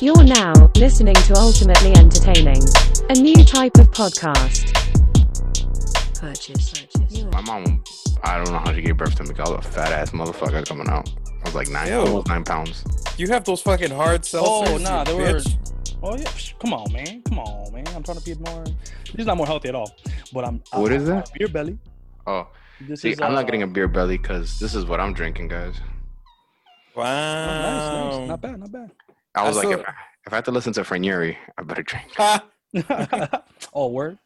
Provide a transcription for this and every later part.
You're now listening to Ultimately Entertaining, a new type of podcast. Purchase. My mom, I don't know how she gave birth to me. I was a fat ass motherfucker coming out. I was like 9 pounds. You have those fucking hard seltzers. Oh nah, they were. Oh yeah, come on man. I'm trying to be more. This is not more healthy at all. But I'm. What is that? Beer belly. Oh. I'm not getting a beer belly because this is what I'm drinking, guys. Wow. Oh, nice. Not bad. I was like, if I have to listen to Frenieri, I better drink. Oh, word.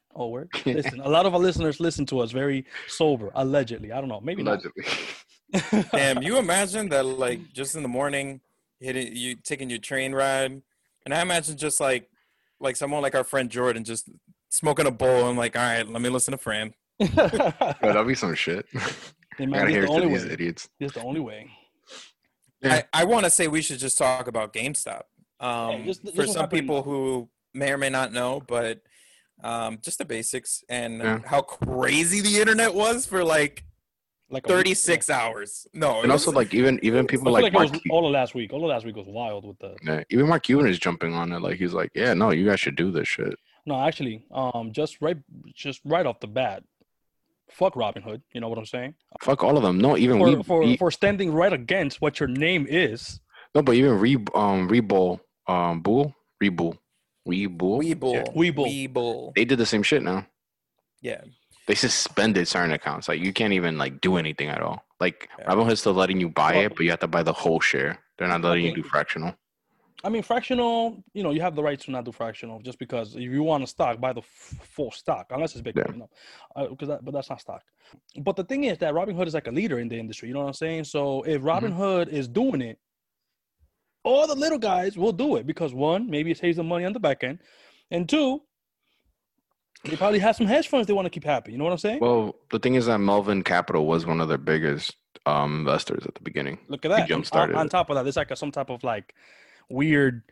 Listen, a lot of our listeners listen to us very sober, allegedly. I don't know. Maybe allegedly. Not. Damn, you imagine that, like, just in the morning, you taking your train ride. And I imagine just, like someone like our friend Jordan just smoking a bowl. I'm like, all right, let me listen to Fran. That'll be some shit. I gotta hear to these idiots. It's the only way. I want to say we should just talk about GameStop. For some people who may or may not know, but just the basics and how crazy the internet was for like 36 hours. No, and also like even people like all of last week was wild with the. Yeah, even Mark Cuban is jumping on it. Like he's like, yeah, no, you guys should do this shit. No, actually, just right off the bat. Fuck Robinhood, you know what I'm saying? Fuck all of them. No, even for standing right against what your name is. No, but even Webull. They did the same shit now. Yeah. They suspended certain accounts. Like you can't even like do anything at all. Like Robinhood's still letting you buy it, but you have to buy the whole share. They're not letting you do fractional. I mean, fractional, you know, you have the right to not do fractional just because if you want a stock, buy the full stock, unless it's Bitcoin, but that's not stock. But the thing is that Robinhood is like a leader in the industry, you know what I'm saying? So if Robinhood is doing it, all the little guys will do it because one, maybe it saves them money on the back end, and two, they probably have some hedge funds they want to keep happy, you know what I'm saying? Well, the thing is that Melvin Capital was one of their biggest investors at the beginning. Look at that. He jump-started on top of that, there's like some type of like... weird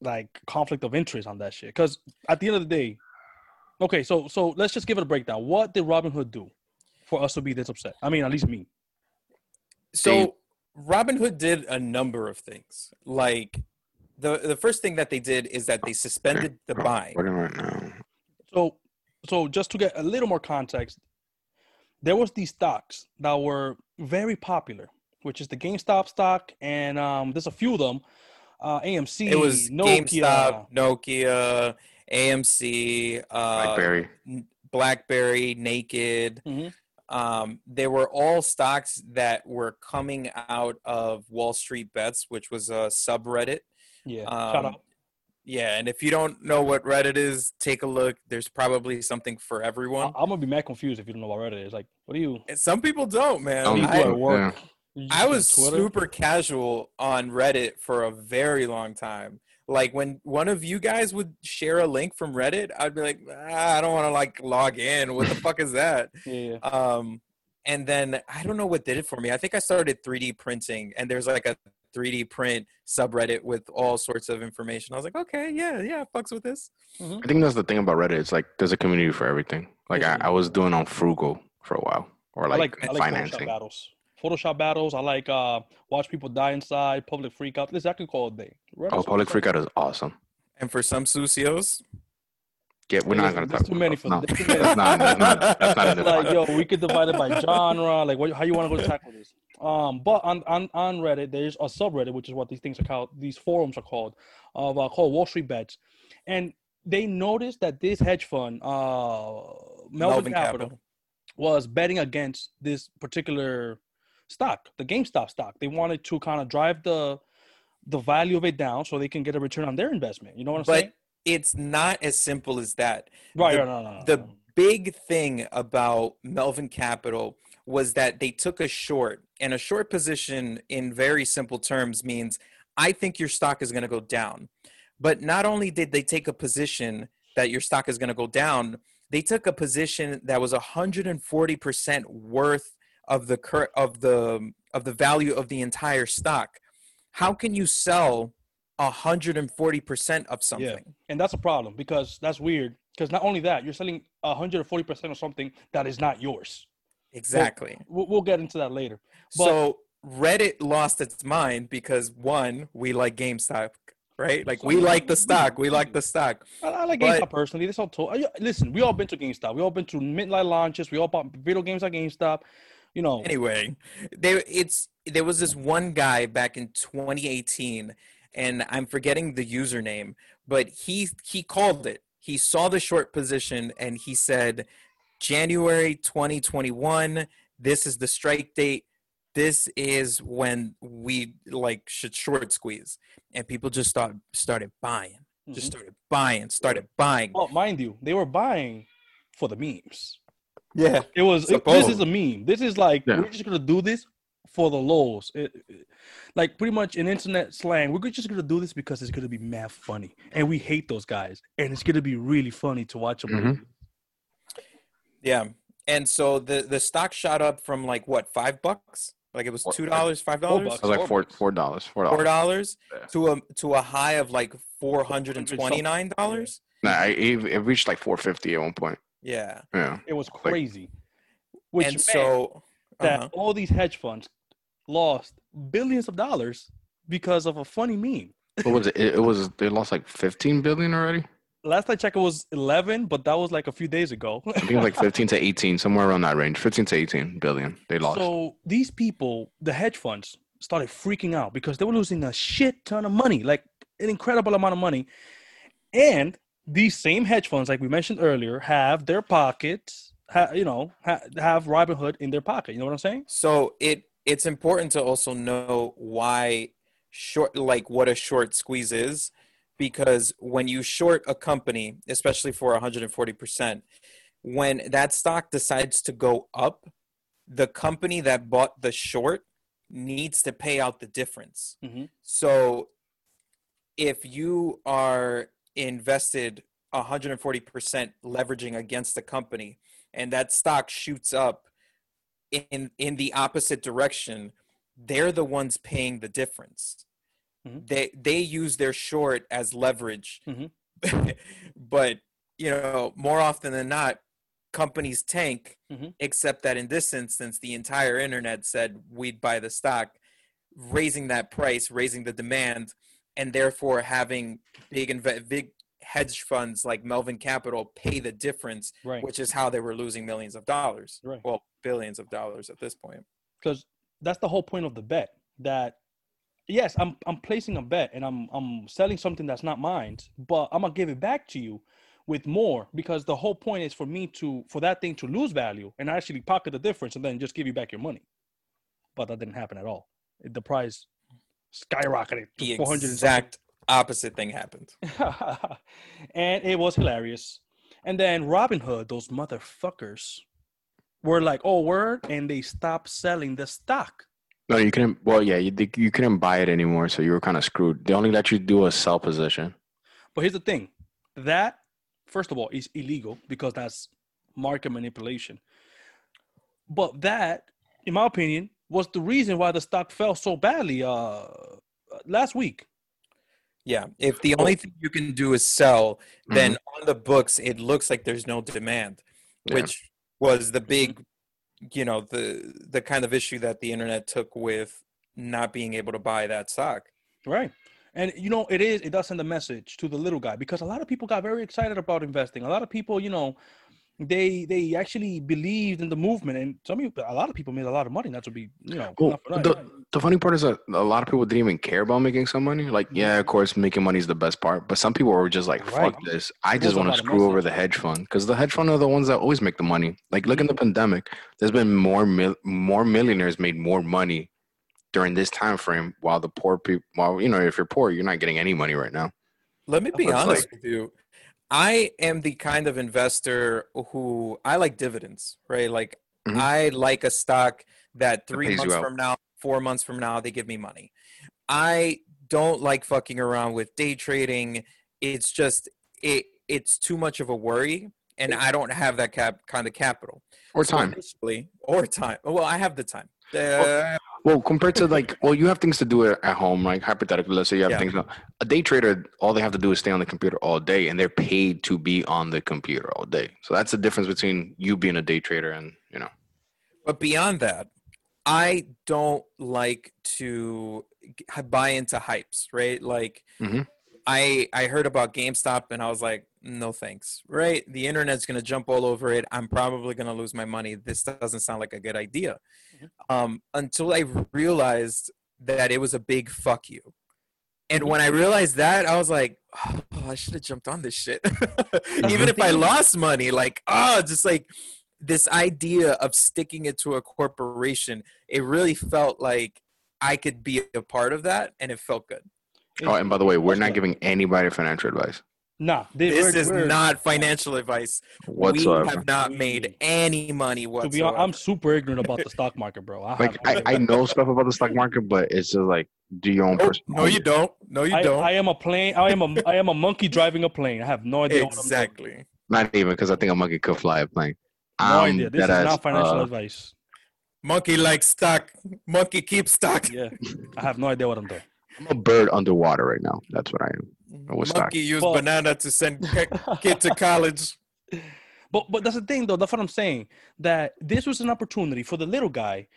like conflict of interest on that shit because at the end of the day, okay, so let's just give it a breakdown. What did Robinhood do for us to be this upset? I mean, at least me. So Robinhood did a number of things. Like the first thing that they did is that they suspended the buy. So just to get a little more context, there was these stocks that were very popular, which is the GameStop stock, and there's a few of them. AMC, it was GameStop, Nokia, AMC, BlackBerry, Naked. Mm-hmm. They were all stocks that were coming out of Wall Street Bets, which was a subreddit. Yeah, shout out. Yeah, and if you don't know what Reddit is, take a look. There's probably something for everyone. I'm gonna be mad confused if you don't know what Reddit is. Like, what do you? Some people don't, man. I was super casual on Reddit for a very long time. Like when one of you guys would share a link from Reddit, I'd be like, I don't want to like log in. What the fuck is that? Yeah. And then I don't know what did it for me. I think I started 3D printing and there's like a 3D print subreddit with all sorts of information. I was like, okay, yeah, fucks with this. Mm-hmm. I think that's the thing about Reddit. It's like there's a community for everything. Like I was doing on Frugal for a while or like financing. Photoshop battles. I like watch people die inside, public freakout. This I can call it a day. Reddit's public freakout is awesome. And for some sucios, we're not going to talk. Too many for that. That's not like yo, we could divide it by genre. Like how you want to go tackle this? But on Reddit, there's a subreddit, which is what these things are called. These forums are called called Wall Street Bets, and they noticed that this hedge fund, Melvin Capital, was betting against this particular stock, the GameStop stock. They wanted to kind of drive the value of it down so they can get a return on their investment. You know what I'm saying? But it's not as simple as that. Right. The big thing about Melvin Capital was that they took a short, and a short position in very simple terms means I think your stock is going to go down. But not only did they take a position that your stock is going to go down, they took a position that was 140% worth of the value of the entire stock. How can you sell 140% of something? Yeah. And that's a problem because that's weird. Because not only that, you're selling 140% of something that is not yours. Exactly. We'll get into that later. But, so Reddit lost its mind because one, we like GameStop. right? Like, so, we like the stock. We like the stock. I like GameStop personally. This all listen, we all been to GameStop. We all been to midnight launches. We all bought video games at GameStop. You know. Anyway, there was this one guy back in 2018, and I'm forgetting the username, but he called it. He saw the short position, and he said, January 2021, this is the strike date. This is when we should short squeeze. And people just started buying. Mm-hmm. Just started buying. Well, mind you, they were buying for the memes. Yeah. It was, this is a meme. This is like, we're just going to do this for the lows. Like, pretty much in internet slang, we're just going to do this because it's going to be mad funny. And we hate those guys. And it's going to be really funny to watch them. Mm-hmm. Yeah. And so the stock shot up from like what, $5? Like it was $2, $5? Like $4. $4 to a high of like $429. Nah, it reached like $450 at one point. Yeah. Yeah. It was crazy. Which and so that all these hedge funds lost billions of dollars because of a funny meme. What was it? They lost like $15 billion already? Last I checked, it was 11, but that was like a few days ago. I think it was like 15 to 18, somewhere around that range. 15 to 18 billion. They lost. So these people, the hedge funds, started freaking out because they were losing a shit ton of money, like an incredible amount of money. And these same hedge funds, like we mentioned earlier, have their pockets, have Robinhood in their pocket. You know what I'm saying? So it's important to also know why what a short squeeze is. Because when you short a company, especially for 140%, when that stock decides to go up, the company that bought the short needs to pay out the difference. Mm-hmm. So if you are invested 140% leveraging against the company and that stock shoots up in the opposite direction, they're the ones paying the difference. Mm-hmm. They use their short as leverage, mm-hmm. but more often than not, companies tank. Mm-hmm. Except that in this instance, the entire internet said we'd buy the stock, raising that price, raising the demand, and therefore having big hedge funds like Melvin Capital pay the difference, right. Which is how they were losing millions of dollars, right. Well, billions of dollars at this point. Because that's the whole point of the bet that. Yes, I'm placing a bet and I'm selling something that's not mine, but I'm gonna give it back to you with more because the whole point is for that thing to lose value and actually pocket the difference and then just give you back your money. But that didn't happen at all. The price skyrocketed to the 400. Exact opposite thing happened, and it was hilarious. And then Robinhood, those motherfuckers, were like, "Oh, word!" and they stopped selling the stock. No, you couldn't. Well, yeah, you couldn't buy it anymore, so you were kind of screwed. They only let you do a sell position. But here's the thing: that first of all is illegal because that's market manipulation. But that, in my opinion, was the reason why the stock fell so badly last week. Yeah, if the only thing you can do is sell, then mm-hmm. on the books it looks like there's no demand, which was the big. The kind of issue that the internet took with not being able to buy that stock. Right. And, it does send a message to the little guy because a lot of people got very excited about investing. A lot of people, they actually believed in the movement. And a lot of people made a lot of money. Not to be, the funny part is that a lot of people didn't even care about making some money. Like, yeah, of course, making money is the best part. But some people were just like, fuck this. I just want to screw over the hedge fund. Because the hedge fund are the ones that always make the money. Like, look in the pandemic. There's been more millionaires made more money during this time frame while the poor people, if you're poor, you're not getting any money right now. Let me be honest with you. I am the kind of investor who I like dividends, right? Like mm-hmm. I like a stock that 3 months from now, 4 months from now, they give me money. I don't like fucking around with day trading. It's just, it's too much of a worry and I don't have that kind of capital. Or time. Well, I have the time. Well, compared to you have things to do at home, like hypothetically, let's say you have things. A day trader, all they have to do is stay on the computer all day, and they're paid to be on the computer all day. So that's the difference between you being a day trader and, But beyond that, I don't like to buy into hypes, right? Like, mm-hmm. I heard about GameStop and I was like, no thanks, right? The internet's going to jump all over it. I'm probably going to lose my money. This doesn't sound like a good idea. Until I realized that it was a big fuck you. And when I realized that, I was like, oh, I should have jumped on this shit. Even if I lost money, like, oh, just like this idea of sticking it to a corporation, it really felt like I could be a part of that, and it felt good. Oh, and by the way, we're not giving anybody financial advice. No, this is not financial advice whatsoever. We have not made any money whatsoever. To be honest, I'm super ignorant about the stock market, bro. I know stuff about the stock market, but it's just like, do your own personal. No, you don't. No, you don't. I am a monkey driving a plane. I have no idea exactly. What I'm doing. Not even, because I think a monkey could fly a plane. No idea. This is not financial advice. Monkey likes stock. Monkey keeps stock. Yeah, I have no idea what I'm doing. I'm a bird underwater right now. That's what I am. I was monkey used banana to send kid to college. But that's the thing, though. That's what I'm saying. That this was an opportunity for the little guy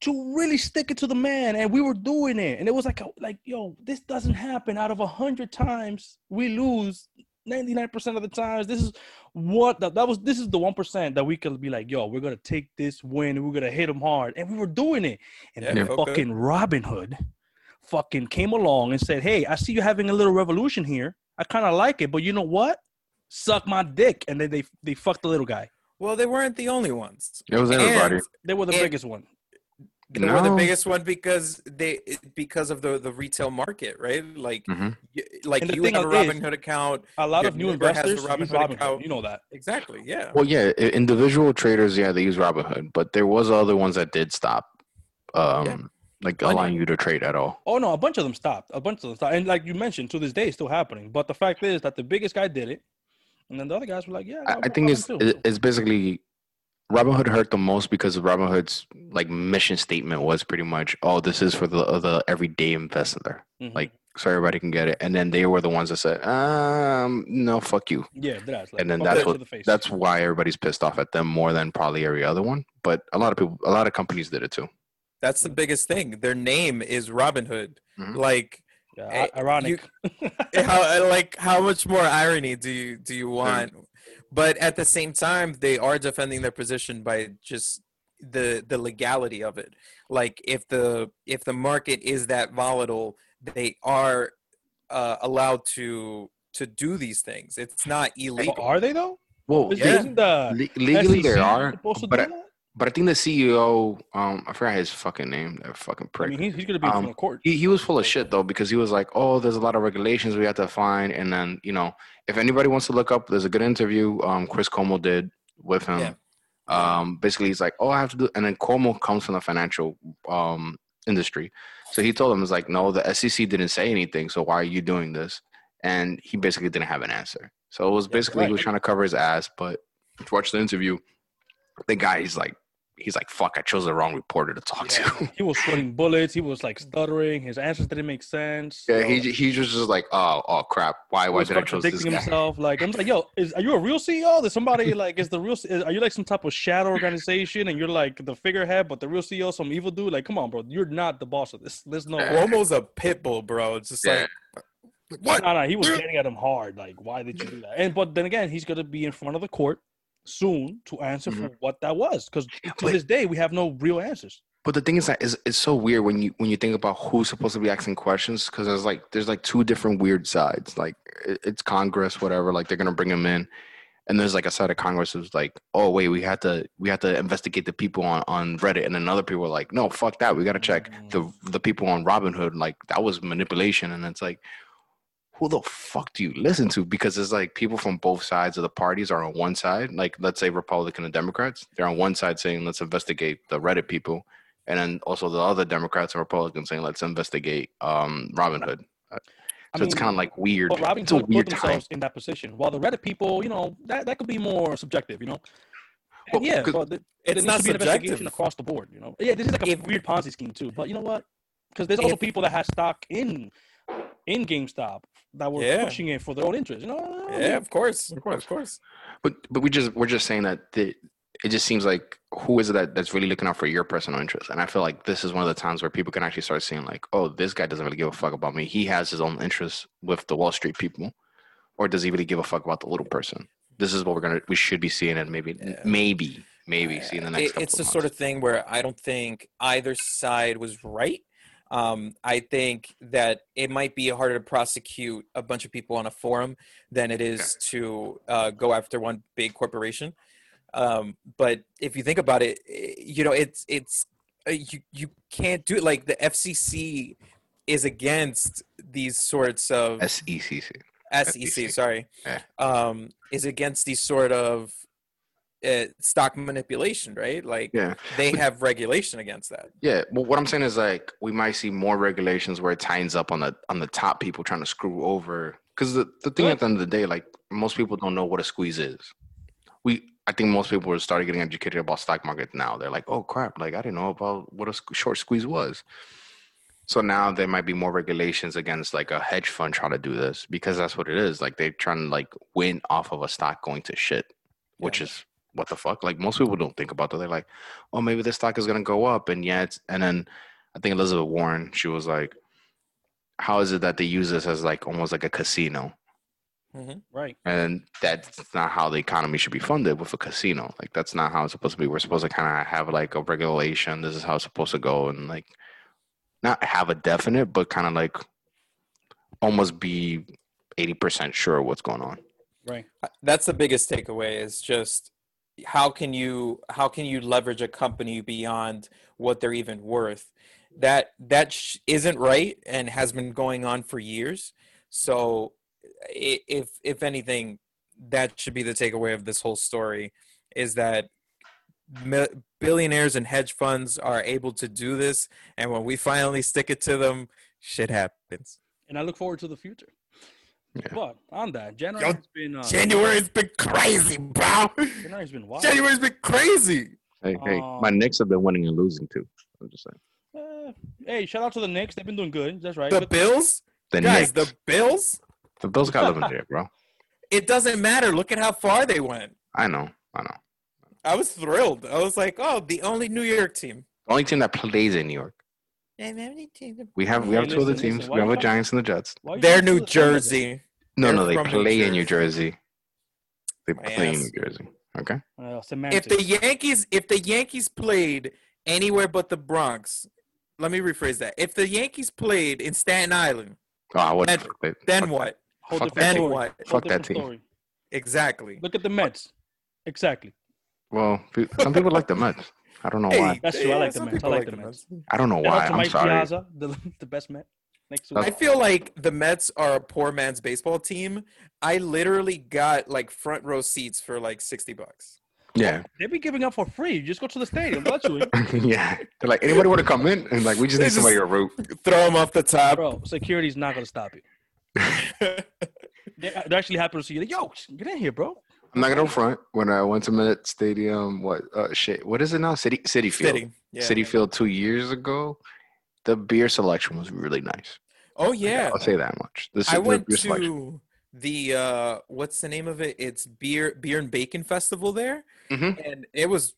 to really stick it to the man, and we were doing it. And it was like, yo, this doesn't happen. Out of 100 times we lose 99% of the times. This is what that was. This is the 1% that we could be like, yo, we're gonna take this win. We're gonna hit them hard, and we were doing it. And then fucking Robinhood fucking came along and said, hey, I see you having a little revolution here. I kind of like it, but you know what? Suck my dick. And then they fucked the little guy. Well, they weren't the only ones. It was everybody. They were the biggest one. They were the biggest one because of the retail market, right? Like, you have a Robinhood account. A lot of new investors has a Robinhood account. You know that. Exactly, yeah. Well, yeah, individual traders, yeah, they use Robinhood. But there was other ones that did stop. Like allowing you to trade at all. Oh, no, a bunch of them stopped. And like you mentioned, to this day, it's still happening. But the fact is that the biggest guy did it. And then the other guys were like, yeah. I think it's basically Robinhood hurt the most because Robinhood's like mission statement was pretty much, oh, this is for the everyday investor. Mm-hmm. Like, so everybody can get it. And then they were the ones that said, no, fuck you. Yeah. That's why everybody's pissed off at them more than probably every other one. But a lot of companies did it too. That's the biggest thing. Their name is Robinhood. Mm-hmm. Like, yeah, ironic. How much more irony do you want? But at the same time, they are defending their position by just the legality of it. Like, if the market is that volatile, they are allowed to do these things. It's not illegal. Well, are they though? Well, yeah. Legally they are. But I think the CEO, I forgot his fucking name, that fucking prick. I mean, he's going to be in court. He was full of shit, though, because he was like, oh, there's a lot of regulations we have to find. And then, you know, if anybody wants to look up, there's a good interview Chris Cuomo did with him. Yeah. Basically, he's like, oh, I have to do – and then Cuomo comes from the financial industry. So he told him, it's like, no, the SEC didn't say anything, so why are you doing this? And he basically didn't have an answer. So it was basically he was trying to cover his ass. But if you watch the interview, the guy is like, he's like, fuck, I chose the wrong reporter to talk to. He was sweating bullets. He was like stuttering. His answers didn't make sense. Yeah, so he was just like, oh crap. Why did I choose this guy? Himself. Like, I'm like, yo, are you a real CEO? There's somebody like, are you like some type of shadow organization and you're like the figurehead, but the real CEO, some evil dude? Like, come on, bro. You're not the boss of this. There's no. Cuomo's a pit bull, bro. It's just like. What? No, he was getting at him hard. Like, why did you do that? But then again, he's going to be in front of the court soon to answer for what that was, because to this day we have no real answers. But the thing is that it's so weird when you think about who's supposed to be asking questions, because there's two different weird sides. Like, it's Congress, whatever, like they're gonna bring them in, and there's like a side of Congress who's like, oh wait, we have to investigate the people on Reddit, and then other people are like, no, fuck that, we gotta check the people on Robinhood, like that was manipulation. And it's like, who the fuck do you listen to? Because it's like people from both sides of the parties are on one side. Like, let's say Republican and Democrats, they're on one side saying, let's investigate the Reddit people. And then also the other Democrats and Republicans saying, let's investigate Robinhood. So it's kind of like weird. But Robinhood put themselves in that position. While the Reddit people, you know, that could be more subjective, you know? Well, yeah, but it's not subjective across the board, you know? Yeah, this is like a weird Ponzi scheme too. But you know what? Because there's also people that have stock in GameStop that were pushing it for their own interest. You know? Yeah, of course. But we're just saying that it just seems like, who is it that's really looking out for your personal interest? And I feel like this is one of the times where people can actually start seeing like, oh, this guy doesn't really give a fuck about me. He has his own interests with the Wall Street people, or does he really give a fuck about the little person? This is what we should be seeing, and maybe see in the next couple of months. It's the sort of thing where I don't think either side was right. I think that it might be harder to prosecute a bunch of people on a forum than it is to go after one big corporation. But if you think about it, you know, you can't do it. Like the FCC is against these sorts of SEC. Sorry. Yeah. Is against these sort of stock manipulation, right? Like they have regulation against that. Yeah. Well, what I'm saying is like, we might see more regulations where it tightens up on the top people trying to screw over. Cause the thing at the end of the day, like most people don't know what a squeeze is. I think most people are starting getting educated about stock market now. They're like, oh crap. Like I didn't know about what a short squeeze was. So now there might be more regulations against like a hedge fund trying to do this, because that's what it is. Like they're trying to like win off of a stock going to shit, which is what the fuck? Like most people don't think about that. They're like, oh, maybe this stock is going to go up. And and then I think Elizabeth Warren, she was like, how is it that they use this as like almost like a casino? Mm-hmm. Right. And that's not how the economy should be funded, with a casino. Like that's not how it's supposed to be. We're supposed to kind of have like a regulation. This is how it's supposed to go. And like, not have a definite, but kind of like almost be 80% sure what's going on. Right. That's the biggest takeaway, is just how can you leverage a company beyond what they're even worth? That isn't right and has been going on for years. So if anything, that should be the takeaway of this whole story, is that billionaires and hedge funds are able to do this, and when we finally stick it to them, shit happens. And I look forward to the future. Yeah. But on that, January's been crazy, bro. January's been wild. January's been crazy. Hey, my Knicks have been winning and losing too. I'm just saying. Hey, shout out to the Knicks. They've been doing good. That's right. The Bills. The Bills. The Bills got living there, bro. It doesn't matter. Look at how far they went. I know. I was thrilled. I was like, oh, the only New York team. The only team that plays in New York. We have two other teams. We have the Giants and the Jets. They're New Jersey. No, they play in New Jersey. They play in New Jersey. Okay. If the Yankees played anywhere but the Bronx, let me rephrase that. If the Yankees played in Staten Island, then what? Then what? Fuck that team. Exactly. Look at the Mets. Exactly. Well, some people like the Mets. I don't know why. That's true. I like the Mets. I don't know why. I'm sorry. Piazza, the best Met. Next week. I feel like the Mets are a poor man's baseball team. I literally got like front row seats for like $60. Yeah. They'd be giving up for free. You just go to the stadium. Yeah. They're like, anybody want to come in? And like, we just need somebody to root. Throw them off the top. Bro, security's not going to stop you. They actually happen to see you. Like, yo, get in here, bro. I'm not gonna go front. When I went to Met Stadium, what is it now? City Field. Yeah. City Field 2 years ago, the beer selection was really nice. Oh yeah, I'll say that much. I went to the what's the name of it? It's beer and bacon festival there, and it was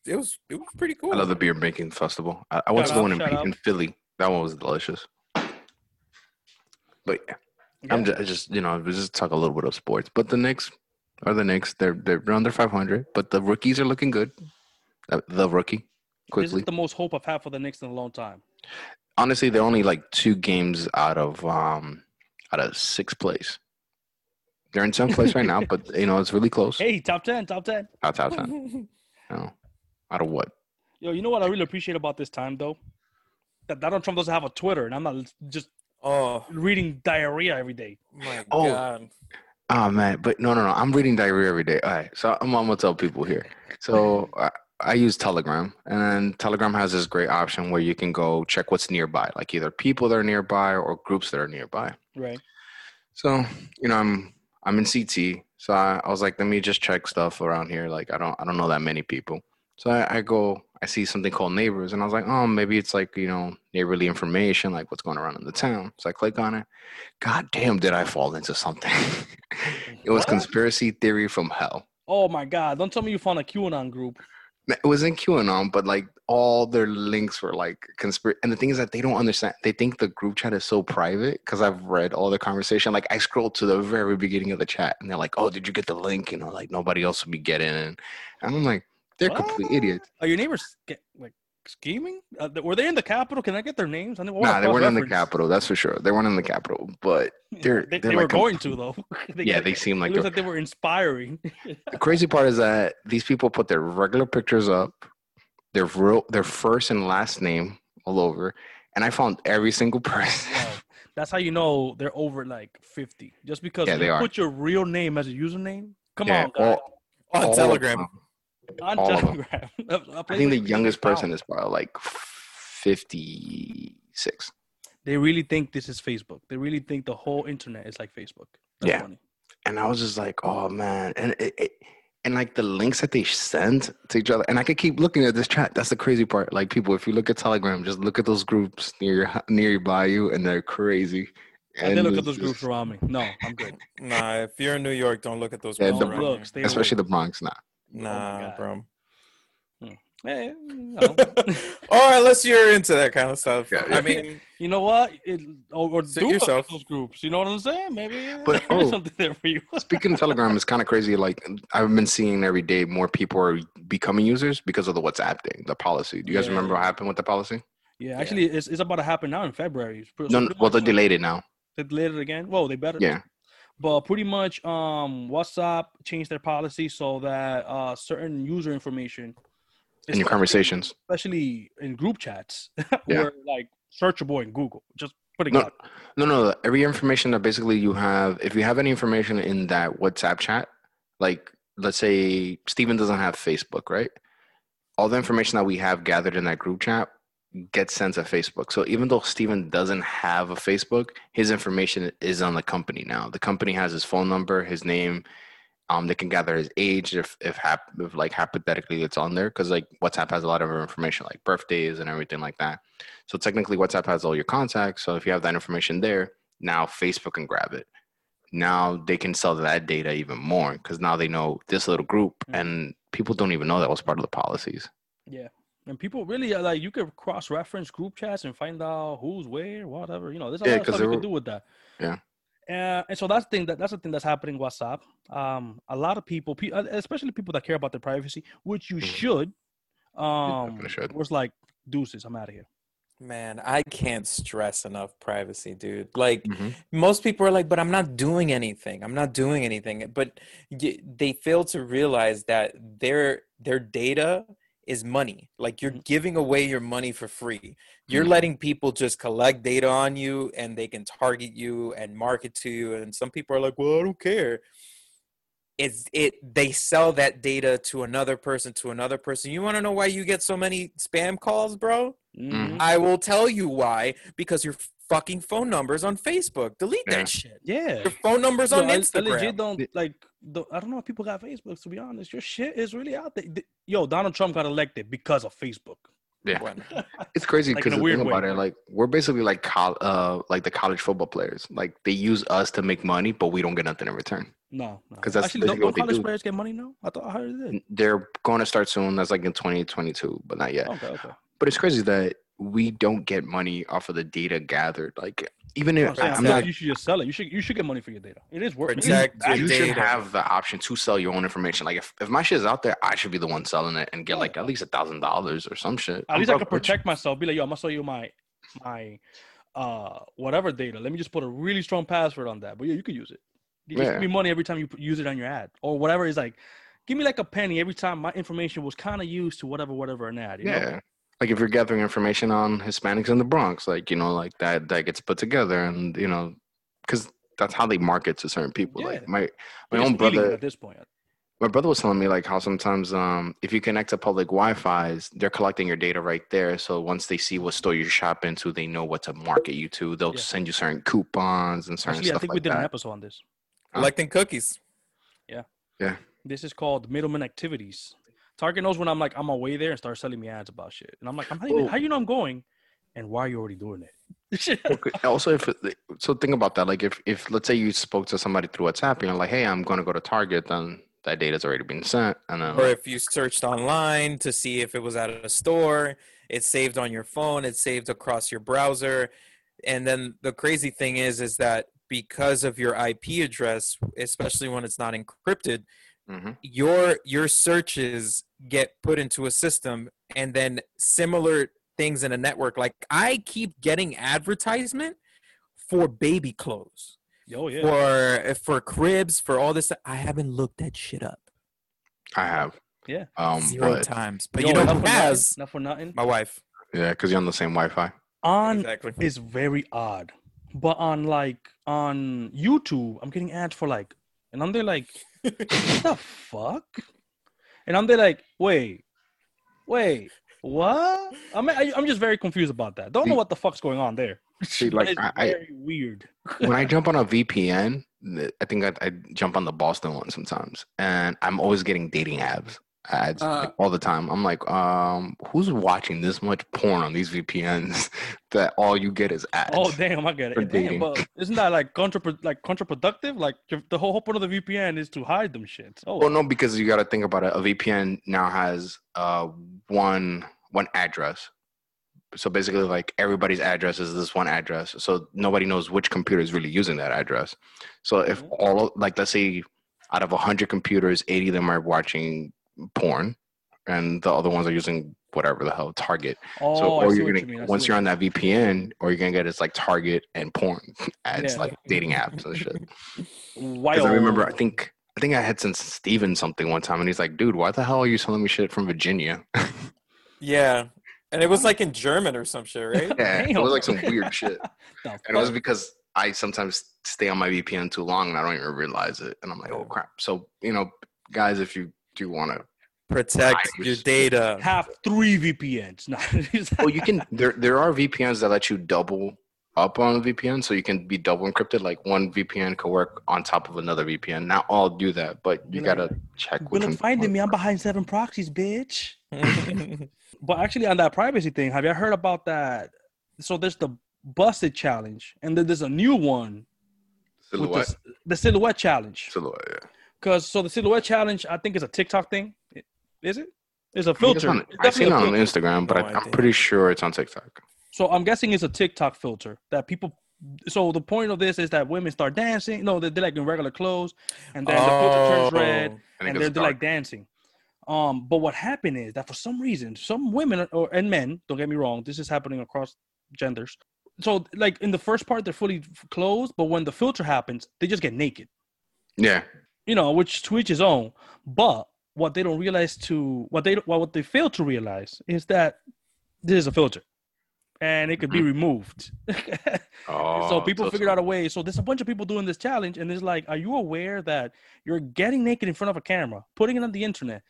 pretty cool. I love the beer and bacon festival. I went to the one in Philly. That one was delicious. But yeah. I'm just talk a little bit of sports, but the Knicks. They're under 500, but the rookies are looking good. The rookie, quickly. This is the most hope I've had for the Knicks in a long time. Honestly, they're only like 2 games out of 6th place. They're in 10th place right now, but you know it's really close. Hey, top 10. Top 10. No, out of what? Yo, you know what I really appreciate about this time though? That Donald Trump doesn't have a Twitter, and I'm not just reading diarrhea every day. My God. Oh, man. But no. I'm reading diarrhea every day. All right. So I'm going to tell people here. So I use Telegram. And then Telegram has this great option where you can go check what's nearby. Like either people that are nearby or groups that are nearby. Right. So, you know, I'm in CT. So I was like, let me just check stuff around here. Like, I don't know that many people. So I see something called neighbors. And I was like, oh, maybe it's like, you know, neighborly information, like what's going around in the town. So I click on it. God damn, did I fall into something. It was conspiracy theory from hell. Oh, my God. Don't tell me you found a QAnon group. It wasn't QAnon, but like all their links were like conspiracy. And the thing is that they don't understand. They think the group chat is so private because I've read all the conversation. Like I scrolled to the very beginning of the chat and they're like, oh, did you get the link? You know, like nobody else would be getting it. And I'm like, they're complete idiots. Are your neighbors like scheming? Were they in the Capitol? Can I get their names? Nah, they weren't in the Capitol. That's for sure. They weren't in the Capitol, but they were like going to though. They seem like it. Looks like they were inspiring. The crazy part is that these people put their regular pictures up, their first and last name all over, and I found every single person. Wow. That's how you know they're over like 50. Just because you put your real name as a username. Come on, guys. On Telegram. I think the youngest person is probably like 56. They really think this is Facebook. They really think the whole internet is like Facebook. That's funny. And I was just like, oh man, and and like the links that they send to each other, and I could keep looking at this chat. That's the crazy part. Like people, if you look at Telegram, just look at those groups nearby you, and they're crazy. I didn't look at those groups around me. No, I'm good. Nah, if you're in New York, don't look at those groups. Especially the Bronx, nah. Nah, bro. Hey, no. Or unless you're into that kind of stuff. Yeah, I mean, you know what? Do yourself those groups. You know what I'm saying? Maybe. But there's something there for you. Speaking of Telegram, it's kind of crazy. Like I've been seeing every day more people are becoming users because of the WhatsApp thing, the policy. Do you guys remember what happened with the policy? Yeah, actually, it's about to happen now in February. They're delayed it now. They delayed it again. Well, they better. Yeah. But pretty much, WhatsApp changed their policy so that certain user information in your conversations, especially in group chats, were like searchable in Google. Just putting it out. No. Every information that basically you have, if you have any information in that WhatsApp chat, like let's say Steven doesn't have Facebook, right? All the information that we have gathered in that group chat gets sent to Facebook. So even though Steven doesn't have a Facebook, his information is on the company now. The company has his phone number, his name. They can gather his age if like hypothetically it's on there, because like WhatsApp has a lot of information like birthdays and everything like that. So technically WhatsApp has all your contacts. So if you have that information there, now Facebook can grab it. Now they can sell that data even more because now they know this little group and people don't even know that was part of the policies. Yeah. And people really like, you could cross-reference group chats and find out who's where, whatever. You know, there's a lot of stuff you can do with that. Yeah. And so that's the thing that's happening in WhatsApp. A lot of people, especially people that care about their privacy, which you should, was like, deuces, I'm out of here. Man, I can't stress enough privacy, dude. Like most people are like, but I'm not doing anything. I'm not doing anything. But they fail to realize that their data is money. Like you're giving away your money for free. You're letting people just collect data on you and they can target you and market to you. And some people are like, well, I don't care. They sell that data to another person, You want to know why you get so many spam calls, bro? I will tell you why, because your fucking phone number's on Facebook. Delete that shit. Yeah. Your phone number's on Instagram. I legit I don't know if people got Facebook, to be honest. Your shit is really out there. Yo, Donald Trump got elected because of Facebook. Yeah. It's crazy because like we're basically like the college football players. Like they use us to make money, but we don't get nothing in return. No. Because that's actually don't college players get money now? I thought I heard it. They're going to start soon. That's like in 2022, but not yet. Okay. But it's crazy that we don't get money off of the data gathered. Like even if you should just sell it. You should get money for your data. It is worth it. You should have the option to sell your own information. Like if my shit is out there, I should be the one selling it and get like at least $1,000 or some shit. At least I could protect myself. Be like, yo, I'm gonna sell you my whatever data. Let me just put a really strong password on that. But yeah, you could use it. You just give me money every time you use it on your ad or whatever. Is like, give me like a penny every time my information was kind of used to whatever an ad. You know? Like if you're gathering information on Hispanics in the Bronx, like, you know, like that gets put together and, you know, because that's how they market to certain people. Yeah. Like my own brother at this point. My brother was telling me like how sometimes if you connect to public Wi-Fi's, they're collecting your data right there. So once they see what store you shop into, they know what to market you to. They'll send you certain coupons and certain stuff like that. I think we did an episode on this. Collecting cookies. Yeah. Yeah. This is called middleman activities. Target knows when I'm like, I'm away there and start selling me ads about shit. And I'm like, how do you know I'm going? And why are you already doing it? Okay. Also, think about that. Like if let's say you spoke to somebody through WhatsApp, and you're like, hey, I'm going to go to Target. Then that data's already been sent. And then, or if you searched online to see if it was at a store, it's saved on your phone, it's saved across your browser. And then the crazy thing is that because of your IP address, especially when it's not encrypted, mm-hmm. your searches get put into a system, and then similar things in a network. Like, I keep getting advertisement for baby clothes. Oh, yeah. For cribs, for all this. I haven't looked that shit up. I have. Yeah. Zero times. But you know who has? Not for nothing. My wife. Yeah, because you're on the same Wi-Fi. Exactly. Is very odd. But on YouTube, I'm getting ads for and I'm there what the fuck? And I'm there wait, what? I'm just very confused about that. Don't know what the fuck's going on there. See, it's very weird. When I jump on a VPN, I think I jump on the Boston one sometimes, and I'm always getting dating ads all the time. I'm who's watching this much porn on these VPNs that all you get is ads? Oh damn, I get it. Damn, but isn't that contraproductive? The whole point of the VPN is to hide them shits. Oh well, no, because you got to think about it. A VPN now has one address. So basically, everybody's address is this one address. So nobody knows which computer is really using that address. So if let's say out of 100 computers, 80 of them are watching porn, and the other ones are using whatever the hell, Target. Oh, so once you're on that VPN, all you're going to get is Target and porn ads, dating apps and shit. Because I remember, I think I had sent Steven something one time, and he's like, dude, why the hell are you selling me shit from Virginia? Yeah. And it was in German or some shit, right? Yeah, it was some weird shit. And it was because I sometimes stay on my VPN too long and I don't even realize it. And I'm like, oh crap. So, guys, if you do want to protect your data, have 3 VPNs. No, well, you can. There are VPNs that let you double up on a VPN, so you can be double encrypted. One VPN could work on top of another VPN. Not all do that, but you gotta check. When I'm finding me, I'm behind 7 proxies, bitch. But actually, on that privacy thing, have you heard about that? So there's the busted challenge, and then there's a new one, silhouette. The silhouette challenge. Silhouette, yeah. So the silhouette challenge, I think, is a TikTok thing. Is it? It's a filter. I've seen it on Instagram, but I'm pretty sure it's on TikTok. So I'm guessing it's a TikTok filter that people. So the point of this is that women start dancing. No, they're in regular clothes, and then the filter turns red, and they're dancing. But what happened is that for some reason, some women and men, don't get me wrong, this is happening across genders. So in the first part, they're fully clothed, but when the filter happens, they just get naked. Yeah. Which to each his own. But what they don't realize what they fail to realize is that this is a filter. And it could be removed. So people figured out a way. So there's a bunch of people doing this challenge. And it's are you aware that you're getting naked in front of a camera, putting it on the internet,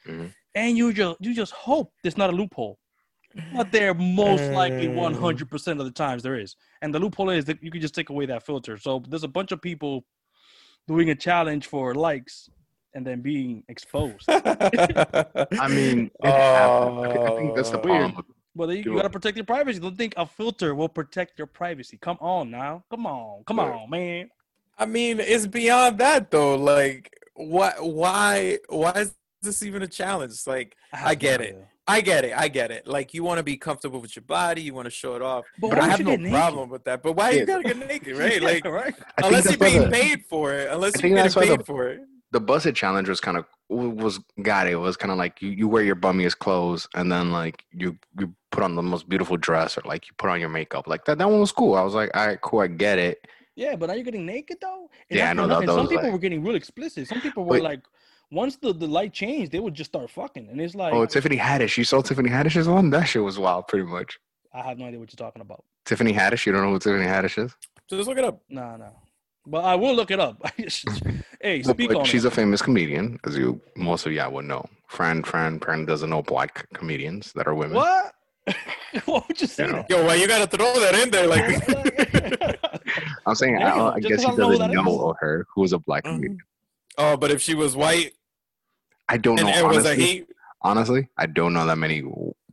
and you just hope there's not a loophole. But there most likely 100% of the times there is. And the loophole is that you can just take away that filter. So there's a bunch of people doing a challenge for likes and then being exposed. I mean, it happens. I think that's the problem. Well, you gotta protect your privacy. Don't think a filter will protect your privacy. Come on now. Come on, man. I mean, it's beyond that though. Why is this even a challenge? I get it. You want to be comfortable with your body, you want to show it off. But I have no problem with that. But why you gotta get naked, right? Right? Unless you're being paid for it. Unless you're getting paid for it. The busted challenge was you wear your bummiest clothes and then you put on the most beautiful dress or you put on your makeup that one was cool. I was all right, cool, I get it. Yeah, but are you getting naked though? Some people were getting real explicit. Some people were once the light changed, they would just start fucking, and it's Tiffany Haddish. You saw Tiffany Haddish's one? That shit was wild, pretty much. I have no idea what you're talking about. Tiffany Haddish? You don't know who Tiffany Haddish is? So just look it up. No. But I will look it up. Hey, speak on it. She's a famous comedian, as most of y'all would know. Fran doesn't know black comedians that are women. What? What would you say? Yo, well, you gotta throw that in there. I'm saying, I guess he doesn't know her, who is a black comedian. Oh, but if she was white, I don't know. Honestly, I don't know that many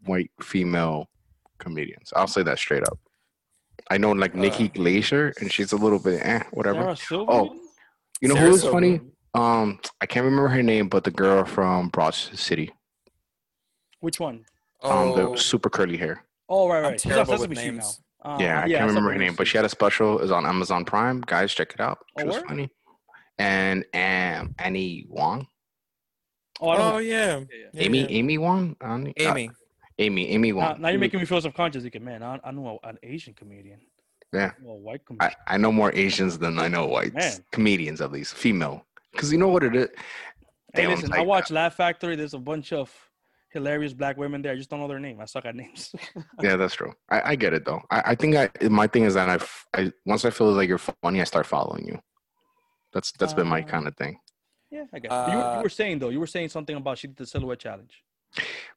white female comedians. I'll say that straight up. I know Nikki Glaser, and she's a little bit whatever. Oh, you know who was funny? I can't remember her name, but the girl from Bronx City. Which one? The super curly hair. Oh, right, right. I'm terrible with names. I can't remember her name, but she had a special. It's on Amazon Prime. Guys, check it out. It was funny. And Annie Wong. Amy Wong. Amy Wong. Now you're making me feel subconscious. Like, man, I know an Asian comedian. Yeah. I know a white comedian. I know more Asians than I know whites. Man. Comedians, at least female, because you know what it is. Hey, listen, I watch Laugh Factory. There's a bunch of hilarious black women there. I just don't know their name. I suck at names. Yeah, that's true. I get it though. I think my thing is that I once I feel like you're funny, I start following you. That's been my kind of thing. Yeah, I guess. You were saying something about she did the silhouette challenge.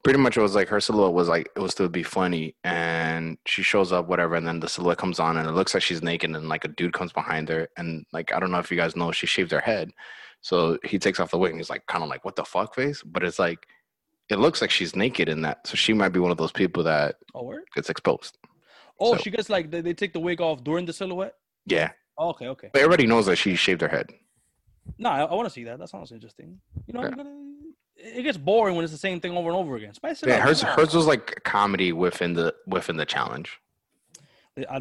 Pretty much, it was like her silhouette was like it was to be funny, and she shows up, whatever, and then the silhouette comes on, and it looks like she's naked, and like a dude comes behind her, and like I don't know if you guys know, she shaved her head, so he takes off the wig, and he's like kind of like what the fuck face, but it's like it looks like she's naked in that, so she might be one of those people that gets exposed. Oh, so she gets like they take the wig off during the silhouette. Yeah. Oh, okay. But everybody knows that she shaved her head. No, I want to see that. That sounds interesting. You know, it gets boring when it's the same thing over and over again. Spice it up. Hers was like comedy within the challenge.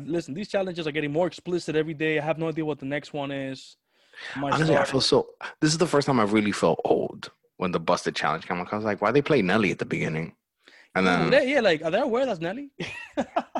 Listen, these challenges are getting more explicit every day. I have no idea what the next one is. Honestly, I feel so. This is the first time I really felt old when the Busted Challenge came up. I was like, why they play Nelly at the beginning? And then are they aware that's Nelly?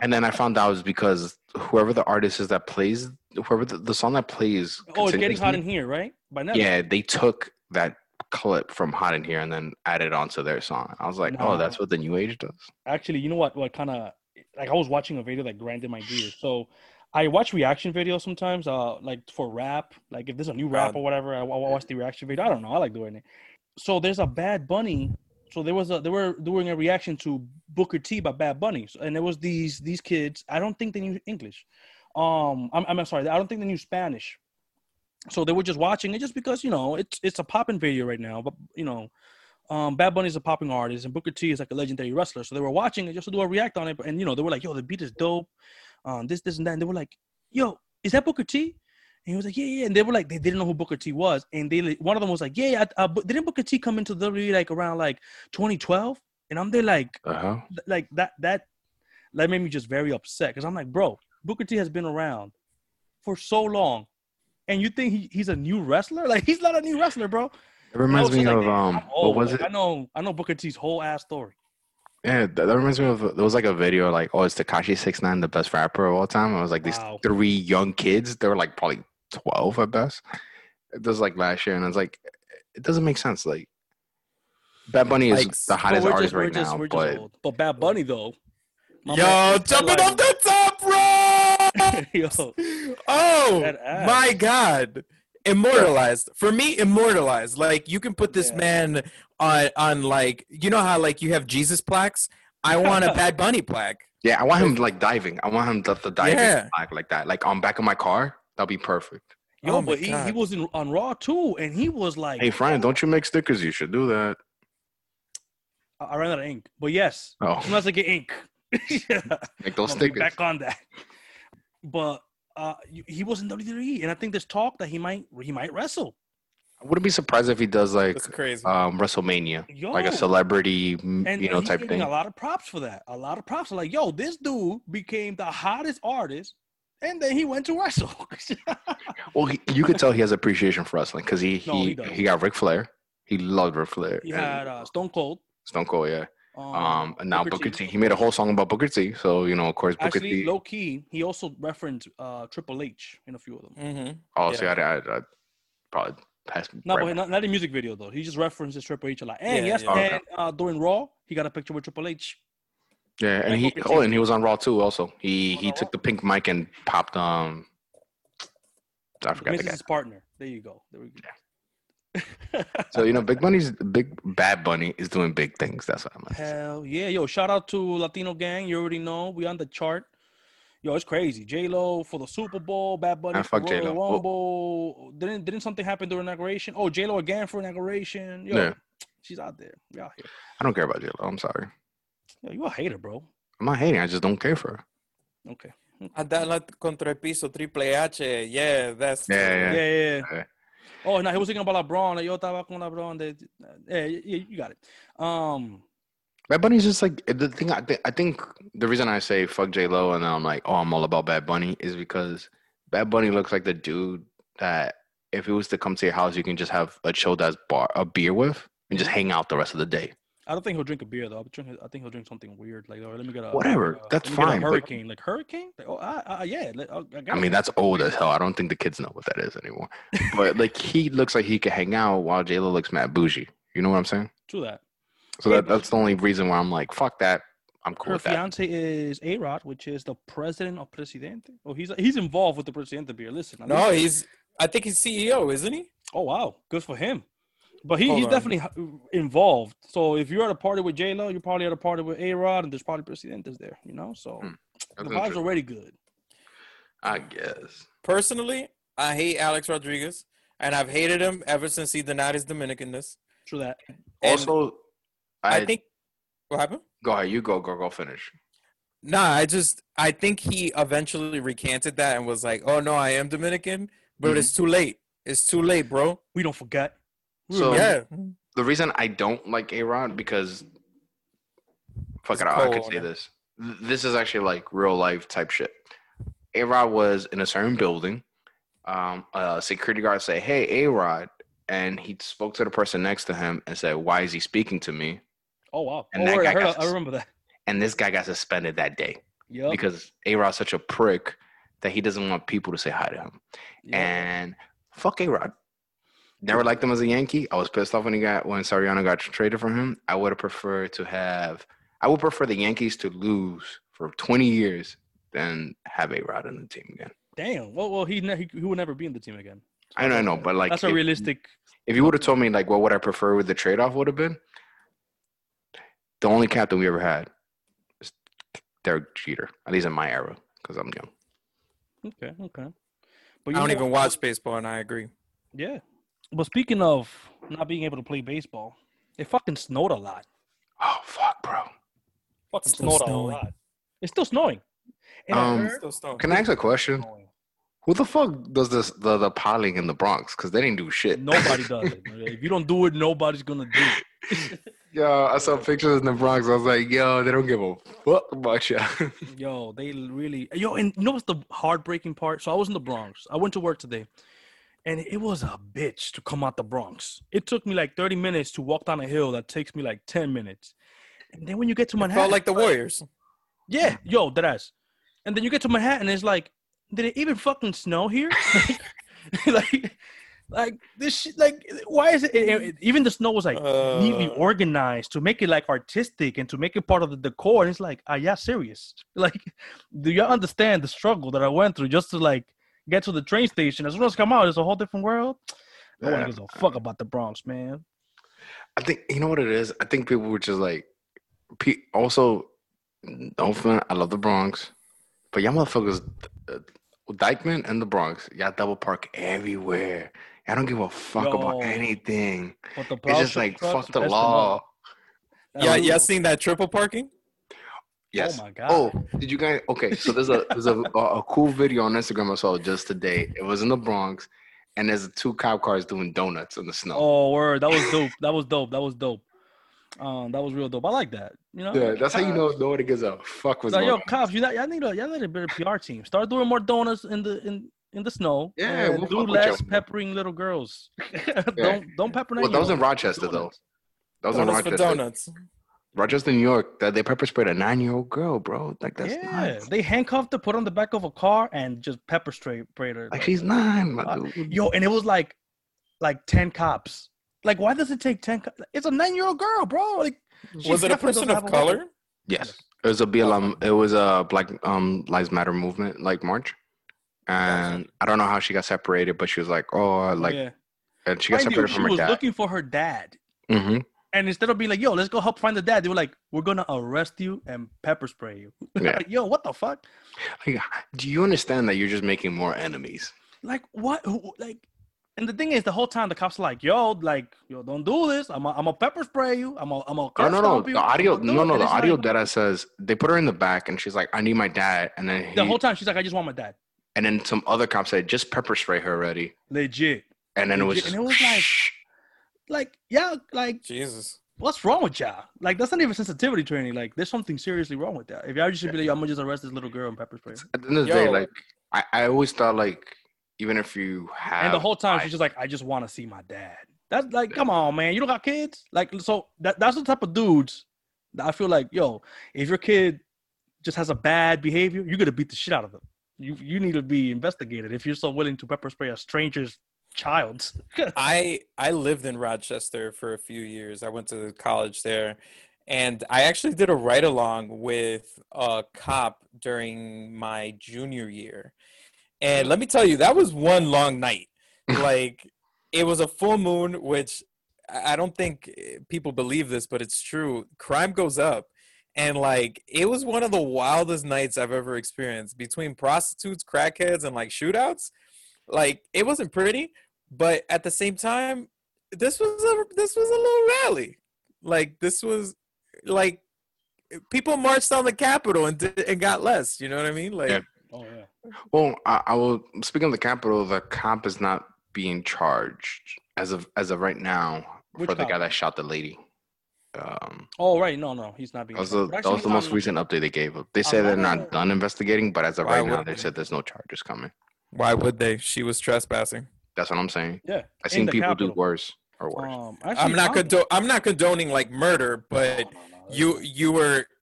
And then I found out it was because whoever the artist is that plays, whoever the song that plays. Oh, it's Getting Hot in Here, right? By Nelly. Yeah, they took that clip from Hot in Here and then added onto their song. I was like, that's what the new age does. Actually, you know what kind of like I was watching a video that granted my gears. So I watch reaction videos sometimes, like for rap. Like if there's a new rap or whatever, I watch the reaction video. I don't know. I like doing it. So there's a Bad Bunny. So they were doing a reaction to Booker T by Bad Bunny, and it was these kids. I don't think they knew English. I'm sorry, I don't think they knew Spanish. So they were just watching it just because you know it's a popping video right now. But you know, Bad Bunny is a popping artist, and Booker T is like a legendary wrestler. So they were watching it just to do a react on it, and you know they were like, "Yo, the beat is dope," this and that. And they were like, "Yo, is that Booker T?" And he was like, yeah. And they were like, they didn't know who Booker T was. And one of them was like, didn't Booker T come into WWE like around like 2012? And I'm there like, like that made me just very upset. Cause I'm like, bro, Booker T has been around for so long. And you think he's a new wrestler? Like he's not a new wrestler, bro. It reminds me of, what was it? I know Booker T's whole ass story. Yeah, that reminds me of there was like a video like, oh, is Tekashi 6ix9ine the best rapper of all time? I was like, these three young kids, they were like probably 12 at best. It was like last year, and I was like, it doesn't make sense. Like, Bad Bunny is the hottest artist right now, but Bad Bunny though. Yo, jumping off the top rope! Oh my God, immortalized for me, immortalized. Like you can put this man on like you know how like you have Jesus plaques. I want a Bad Bunny plaque. Yeah, I want him like diving. I want him the diving plaque like that, like on back of my car. That'll be perfect. Yo, but he was on Raw too, and he was like, "Hey, Brian, don't you make stickers? You should do that." I ran out of ink, but yes, sometimes I get ink. Make those stickers. Back on that, but he was in WWE, and I think there's talk that he might wrestle. I wouldn't be surprised if he does like crazy. WrestleMania, like a celebrity, type thing. A lot of props for that. A lot of props. Like, yo, this dude became the hottest artist. And then he went to wrestle. Well, you could tell he has appreciation for wrestling because he got Ric Flair. He loved Ric Flair. He had Stone Cold. Stone Cold, yeah. And now Booker T. He made a whole song about Booker T. So, you know, of course, Booker T. Actually, low key, he also referenced Triple H in a few of them. Mm-hmm. Oh, see, I probably passed. No, but not in music video, though. He just references Triple H a lot. And during Raw, he got a picture with Triple H. Yeah, and he was on Raw too. Also, he took the pink mic and popped. I forgot the guy. His partner. There you go. There we go. Yeah. So you know, Bad Bunny is doing big things. That's what I'm like. Hell yeah, yo! Shout out to Latino Gang. You already know we on the chart. Yo, it's crazy. J-Lo for the Super Bowl. Bad Bunny for the Royal Rumble. Didn't something happen during inauguration? Oh, J-Lo again for inauguration. Yo, she's out there. We out here. I don't care about J-Lo. I'm sorry. Yo, you a hater, bro. I'm not hating. I just don't care for her. Okay. Andala contra el piso, Triple H. Yeah, that's... Yeah. Oh, no, he was thinking about LeBron. Yo estaba con LeBron. Yeah, you got it. Bad Bunny's just like the thing. I think the reason I say fuck J-Lo and I'm like, oh, I'm all about Bad Bunny is because Bad Bunny looks like the dude that if he was to come to your house, you can just have a chill that's a beer with and just hang out the rest of the day. I don't think he'll drink a beer though. I think he'll drink something weird. Like, oh, let me get a whatever. That's fine. Hurricane, but... like hurricane. Like, oh, yeah. I mean, that's old as hell. I don't think the kids know what that is anymore. But like, he looks like he could hang out while J-Lo looks mad bougie. You know what I'm saying? True that. So that's the only reason why I'm like, fuck that. I'm cool with that. Her fiance is A-Rod, which is the president of Presidente. Oh, he's involved with the Presidente beer. Listen. No, I think he's CEO, isn't he? Oh wow, good for him. But he's definitely involved. So if you're at a party with J-Lo, you're probably at a party with A-Rod, and there's probably Presidentes there, you know? So the vibe's already good. I guess. Personally, I hate Alex Rodriguez, and I've hated him ever since he denied his Dominicanness. True that. And also, I think... What happened? Go ahead. You go finish. Nah, I think he eventually recanted that and was like, oh, no, I am Dominican, but it's too late. It's too late, bro. We don't forget. So yeah. The reason I don't like A-Rod because fuck it, I could say this. This is actually like real life type shit. A-Rod was in a certain building. A security guard said, "Hey, A-Rod," and he spoke to the person next to him and said, "Why is he speaking to me?" Oh wow! And I remember that. And this guy got suspended that day because A-Rod's such a prick that he doesn't want people to say hi to him. Yep. And fuck A-Rod. Never liked him as a Yankee. I was pissed off when Soriano got traded from him. I would have preferred to have. I would prefer the Yankees to lose for 20 years than have A-Rod in the team again. Damn. Well, he would never be in the team again. I know, but like that's a realistic. If you would have told me like what would I prefer with the trade off would have been, the only captain we ever had is Derek Jeter, at least in my era, because I'm young. Okay. But I don't even watch baseball, and I agree. Yeah. But speaking of not being able to play baseball, it fucking snowed a lot. Oh, fuck, bro. Fucking snowed a lot. It's still snowing. Can I ask a question? Who the fuck does this, the piling in the Bronx? Because they didn't do shit. Nobody does it. If you don't do it, nobody's going to do it. Yo, I saw pictures in the Bronx. I was like, yo, they don't give a fuck about you. Yo, they really... Yo, and you know what's the heartbreaking part? So I was in the Bronx. I went to work today. And it was a bitch to come out the Bronx. It took me like 30 minutes to walk down a hill that takes me like 10 minutes. And then when you get to Manhattan... It felt like the Warriors. Yeah. Yo, that ass. And then you get to Manhattan, it's like, did it even fucking snow here? like this shit, like, why is it even the snow was like neatly organized to make it like artistic and to make it part of the decor. And it's like, are y'all serious? Like, do y'all understand the struggle that I went through just to like, get to the train station. As soon as I come out, it's a whole different world. No one gives a fuck about the Bronx, man. I think, you know what it is? I think people were just like, also, I love the Bronx, but y'all motherfuckers, Dykeman and the Bronx, y'all double park everywhere. Y'all don't give a fuck about anything. It's just like, fuck the law. Yeah, y'all seen that triple parking? Yes. Oh my god. Oh, did you guys? Okay, so there's a cool video on Instagram I saw just today. It was in the Bronx, and there's two cop cars doing donuts in the snow. Oh, word! That was dope. That was dope. That was real dope. I like that. You know. Yeah, that's how you know nobody gives a fuck with. Like, yo, cops, y'all need a better PR team. Start doing more donuts in the snow. Yeah, we'll do less peppering little girls. Yeah. Don't pepper. Well, that was in Rochester though. That was in Rochester. Donuts. Rochester, New York, that they pepper sprayed a 9-year-old girl, bro. Like that's nuts. They handcuffed her, put her on the back of a car, and just pepper sprayed her. Like she's 9, my dude. Yo, and it was like 10 cops. Like, why does it take 10? It's a 9-year-old girl, bro. Like, was it a person of color? Yes, it was a BLM. It was a Black Lives Matter movement, like march. And I don't know how she got separated, but she was like, and she got separated from her dad. She was looking for her dad. Mm-hmm. And instead of being like, yo, let's go help find the dad, they were like, we're going to arrest you and pepper spray you. Yeah. Like, yo, what the fuck? Like, do you understand that you're just making more enemies? Like, what? Like, and the thing is, the whole time the cops are like, yo, don't do this. I'm going to pepper spray you. I'm going to you. The audio data says they put her in the back and she's like, I need my dad. And then the whole time she's like, I just want my dad. And then some other cops said, just pepper spray her already. Legit. And then it was, and it was like, yeah, like, Jesus, what's wrong with y'all? Like, that's not even sensitivity training. Like, there's something seriously wrong with that. If y'all just should be like, I'm gonna just arrest this little girl and pepper spray. At the end of the day, like, I always thought, like, even if you have, and the whole time she's just like, I just want to see my dad. That's like, come on, man, you don't got kids. Like, so that's the type of dudes that I feel like, yo, if your kid just has a bad behavior, you're gonna beat the shit out of them. You need to be investigated if you're so willing to pepper spray a stranger's child. I lived in Rochester for a few years. I went to college there, and I actually did a ride along with a cop during my junior year. And let me tell you, that was one long night. Like, it was a full moon, which I don't think people believe this, but it's true. Crime goes up. And, like, it was one of the wildest nights I've ever experienced, between prostitutes, crackheads, and, like, shootouts. Like, it wasn't pretty, but at the same time, this was a little rally. Like, this was, like, people marched on the Capitol and got less. You know what I mean? Like, yeah. Oh, yeah. Well, I will. Speaking of the Capitol, the cop is not being charged as of right now. Which for the cop? Guy that shot the lady. Oh, right. No. He's not being charged. That was the most recent update they gave up. They said they're not done investigating, but as of right now, they said there's no charges coming. Why would they? She was trespassing. That's what I'm saying. Yeah. I've seen people do worse or worse. I'm not condoning, like, murder, but no.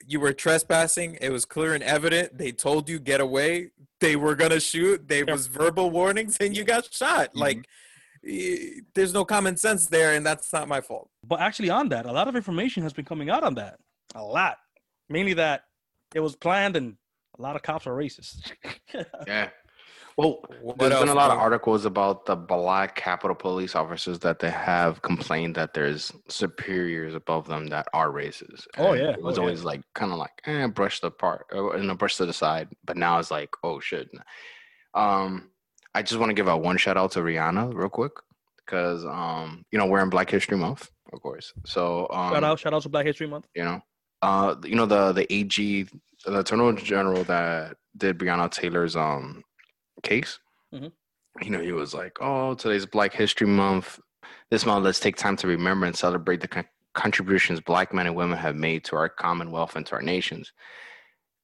You were trespassing. It was clear and evident. They told you get away. They were going to shoot. There was verbal warnings, and you got shot. Mm-hmm. Like, there's no common sense there, and that's not my fault. But actually on that, a lot of information has been coming out on that. A lot. Mainly that it was planned, and a lot of cops are racist. Yeah. Well, there's been a lot of articles about the Black Capitol Police officers that they have complained that there's superiors above them that are racist. And it was always like, kind of like, brush to the side. But now it's like, oh shit. I just want to give out one shout out to Rihanna real quick, because we're in Black History Month, of course. So shout out to Black History Month. The AG, the Attorney General that did Breonna Taylor's case, mm-hmm. He was like, oh, today's Black History Month. This month, let's take time to remember and celebrate the contributions Black men and women have made to our commonwealth and to our nations.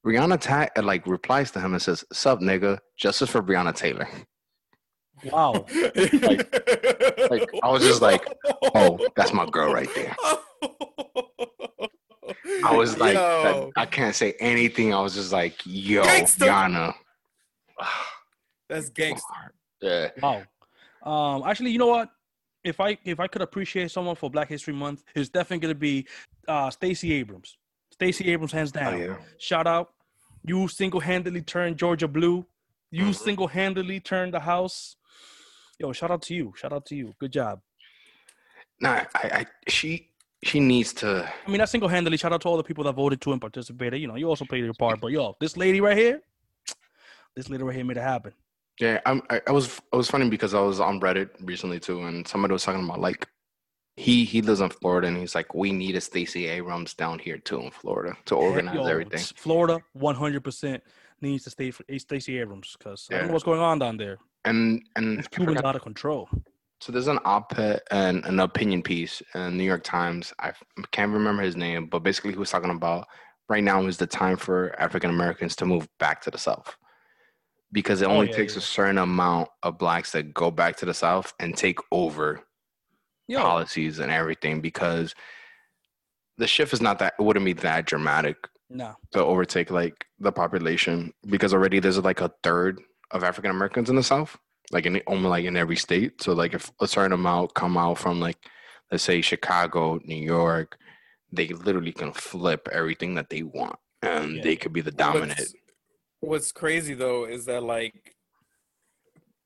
Breonna replies to him and says, sup, nigga, justice for Breonna Taylor. Wow. like I was just like, oh, that's my girl right there. I was like, I can't say anything. I was just like, yo, Breonna. That's gangster. Yeah. Wow. Actually, you know what? If I could appreciate someone for Black History Month, it's definitely going to be Stacey Abrams. Stacey Abrams, hands down. Oh, yeah. Shout out. You single-handedly turned Georgia blue. You single-handedly turned the House. Yo, shout out to you. Good job. Nah, she needs to. I mean, not single-handedly. Shout out to all the people that voted too and participated. You also played your part. But yo, this lady right here made it happen. Yeah, I was funny because I was on Reddit recently too, and somebody was talking about, like, he lives in Florida, and he's like, we need a Stacey Abrams down here too in Florida to organize everything. Florida 100% needs to stay for Stacey Abrams, because I don't know what's going on down there. And it's Cubans out of control. So there's an op-ed and an opinion piece in the New York Times. I can't remember his name, but basically he was talking about right now is the time for African Americans to move back to the South. Because it only takes a certain amount of Blacks that go back to the South and take over policies and everything, because the shift is not that, it wouldn't be that dramatic to overtake, like, the population, because already there's like a third of African Americans in the South, like in every state. So like if a certain amount come out from, like, let's say Chicago, New York, they literally can flip everything that they want, and they could be the dominant. What's crazy though is that, like,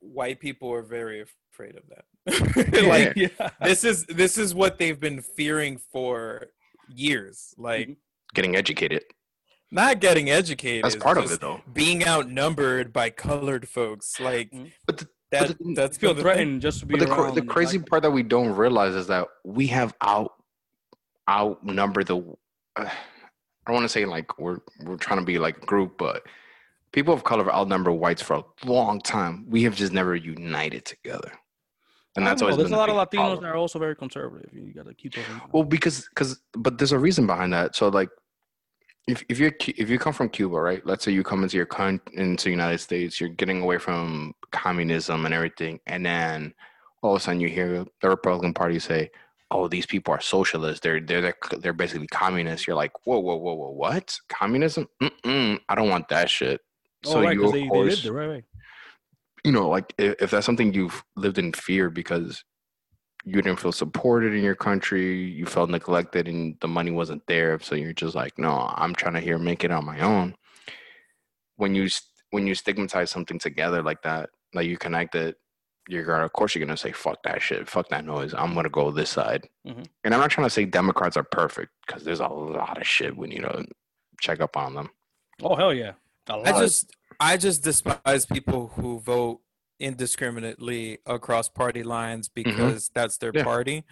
white people are very afraid of that. Like, this is what they've been fearing for years. Like, getting educated. Not getting educated. That's part of it though. Being outnumbered by colored folks. Like, that's feel threatened just to be. The crazy part that we don't realize is that we have outnumbered the. I don't want to say, like, we're trying to be like a group, but. People of color outnumber whites for a long time. We have just never united together. And that's always been a lot of Latinos that are also very conservative. You got to keep those. Well, because there's a reason behind that. So like, if you come from Cuba, right? Let's say you come into into the United States, you're getting away from communism and everything, and then all of a sudden you hear the Republican Party say, "Oh, these people are socialists. They're basically communists." You're like, "Whoa, what? Communism? Mm-mm, I don't want that shit." Oh, so right, because they lived it, right. You know, like if that's something you've lived in fear because you didn't feel supported in your country, you felt neglected and the money wasn't there. So you're just like, no, I'm trying to make it on my own. When you stigmatize something together like that, like you connect it, of course you're going to say, fuck that shit. Fuck that noise. I'm going to go this side. Mm-hmm. And I'm not trying to say Democrats are perfect because there's a lot of shit we need to check up on them. Oh, hell yeah. I just despise people who vote indiscriminately across party lines because mm-hmm. that's their party.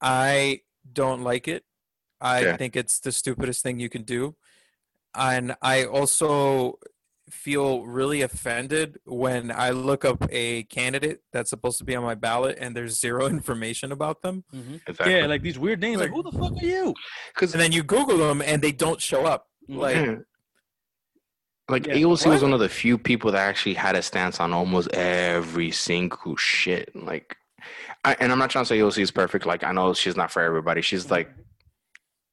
I don't like it. I think it's the stupidest thing you can do. And I also feel really offended when I look up a candidate that's supposed to be on my ballot and there's zero information about them. Mm-hmm. Exactly. Yeah, like these weird names, like, who the fuck are you? And then you Google them and they don't show up. Mm-hmm. Like, AOC was one of the few people that actually had a stance on almost every single shit. Like, and I'm not trying to say AOC is perfect. Like, I know she's not for everybody. She's like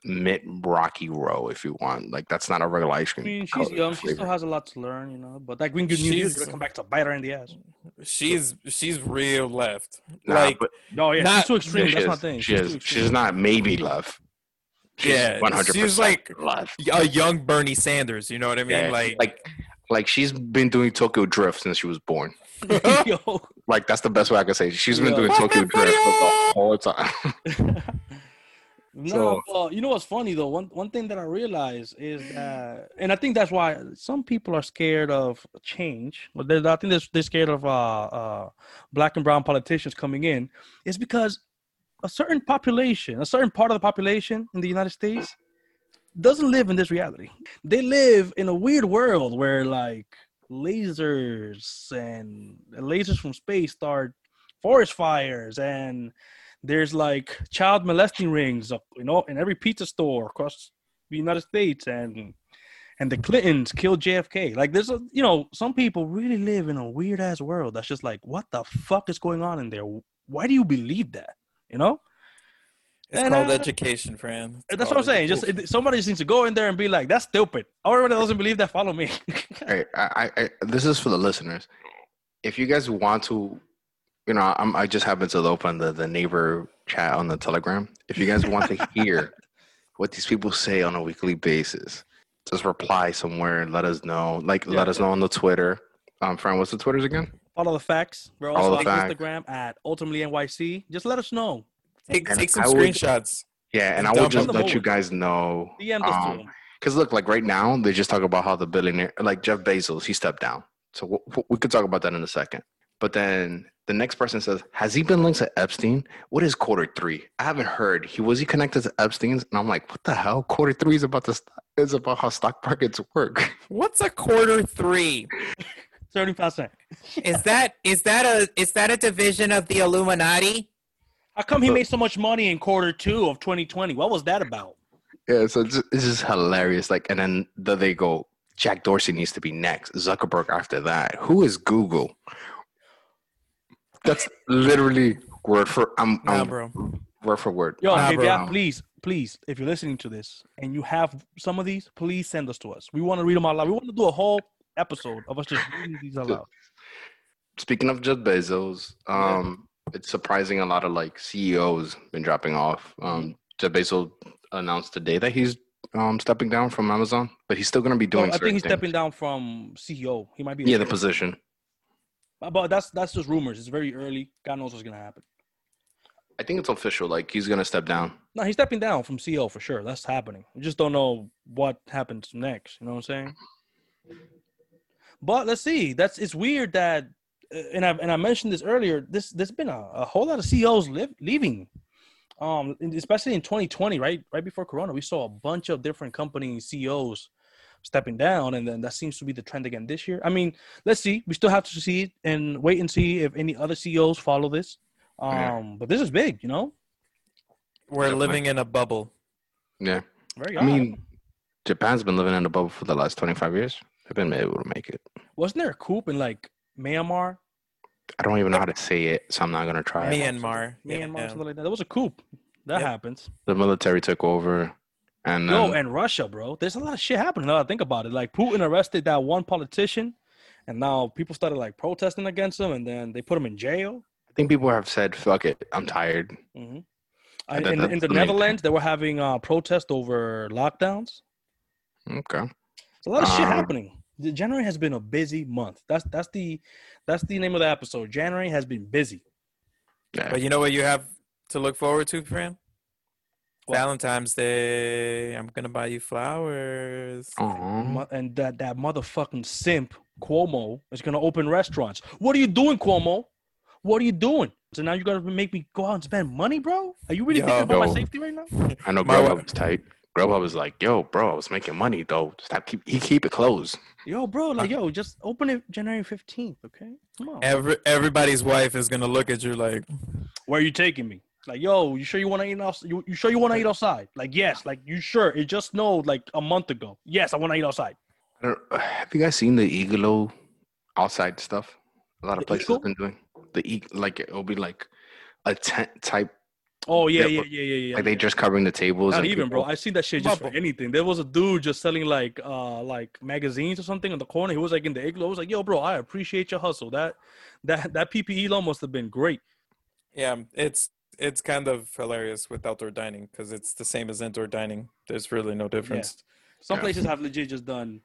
Mitt Rocky Row, if you want. Like, that's not a regular ice cream. I mean, she's young. Flavor. She still has a lot to learn, you know. But, like, when good news, going to come back to bite her in the ass. She's real left. She's too extreme. That's my thing. She's not maybe left. She's 100%. She's like a young Bernie Sanders. You know what I mean? Yeah. Like she's been doing Tokyo Drift since she was born. Like that's the best way I can say it. She's been doing Tokyo Drift for the whole time. You know what's funny though? One thing that I realized is that, and I think that's why some people are scared of change. But I think they're scared of black and brown politicians coming in. It's because a certain part of the population in the United States doesn't live in this reality. They live in a weird world where like lasers from space start forest fires and there's like child molesting rings up, you know, in every pizza store across the United States and the Clintons killed JFK. Like there's some people really live in a weird ass world that's just like, what the fuck is going on in there? Why do you believe that? You know, it's called education, friend. That's what I'm saying. Education. Just somebody just needs to go in there and be like, "That's stupid." Everybody doesn't believe that. Follow me. Hey, this is for the listeners. If you guys want to, you know, I just happened to open the neighbor chat on the Telegram. If you guys want to hear what these people say on a weekly basis, just reply somewhere and let us know. Let us know on the Twitter. Friend, what's the Twitters again? Follow the facts. We're also on Instagram at ultimatelynyc. Just let us know. Take some screenshots. And I will just let you guys know. Because look, like right now, they just talk about how the billionaire, like Jeff Bezos, he stepped down. So we could talk about that in a second. But then the next person says, has he been linked to Epstein? What is quarter three? I haven't heard. Was he connected to Epstein's? And I'm like, what the hell? Quarter three is is about how stock markets work. What's a quarter three? 35%. Is that a division of the Illuminati? How come he made so much money in quarter two of 2020? What was that about? Yeah, so it's just hilarious. Like, and then they go, Jack Dorsey needs to be next. Zuckerberg after that. Who is Google? That's literally word for word for word. Yo, please, if you're listening to this and you have some of these, please send us to us. We want to read them out loud. We want to do a whole episode of us just reading these aloud. Speaking of Jeff Bezos, it's surprising a lot of like CEOs been dropping off. Jeff Bezos announced today that he's stepping down from Amazon, but he's still going to be doing. I think he's stepping down from CEO. He might be the position. But that's just rumors. It's very early. God knows what's going to happen. I think it's official. Like he's going to step down. No, he's stepping down from CEO for sure. That's happening. We just don't know what happens next. You know what I'm saying? But let's see. It's weird that, and I mentioned this earlier. There's been a whole lot of CEOs leaving, especially in 2020, right before Corona. We saw a bunch of different company CEOs stepping down, and then that seems to be the trend again this year. I mean, let's see. We still have to see it and wait and see if any other CEOs follow this. But this is big, you know? We're living in a bubble. Yeah. Very odd. I mean, Japan's been living in a bubble for the last 25 years. They've been able to make it. Wasn't there a coup in, like, Myanmar? I don't even know how to say it, so I'm not going to try it. Myanmar, something like that. There was a coup. That happens. The military took over. And and Russia, bro. There's a lot of shit happening now that I think about it. Like, Putin arrested that one politician, and now people started, like, protesting against him, and then they put him in jail. I think people have said, fuck it, I'm tired. Mm-hmm. In the Netherlands, they were having protests over lockdowns. Okay. There's a lot of shit happening. January has been a busy month. That's the name of the episode. January has been busy. Yeah. But you know what you have to look forward to, Fran? What? Valentine's Day. I'm gonna buy you flowers. Uh-huh. And that motherfucking simp Cuomo is gonna open restaurants. What are you doing, Cuomo? What are you doing? So now you're gonna make me go out and spend money, bro? Are you really thinking about my safety right now? I know Grubhub's tight. Grubhub was like, yo, bro, I was making money though. Stop keep it closed. Yo, bro, just open it January 15th, okay? Come on. Everybody's wife is gonna look at you like, where are you taking me? Like, yo, you sure you wanna eat outside? You sure you wanna eat outside? Like, yes, like you sure? It just snowed like a month ago. Yes, I wanna eat outside. Have you guys seen the Igalo outside stuff? A lot of places have been doing. It'll be like a tent type. Oh yeah. Like they just covering the tables. Not even, bro. I seen that shit just for anything. There was a dude just selling like magazines or something in the corner. He was like in the igloo. I was like, yo, bro, I appreciate your hustle. That PPE loan must have been great. Yeah, it's kind of hilarious with outdoor dining because it's the same as indoor dining. There's really no difference. Yeah. Some places have legit just done.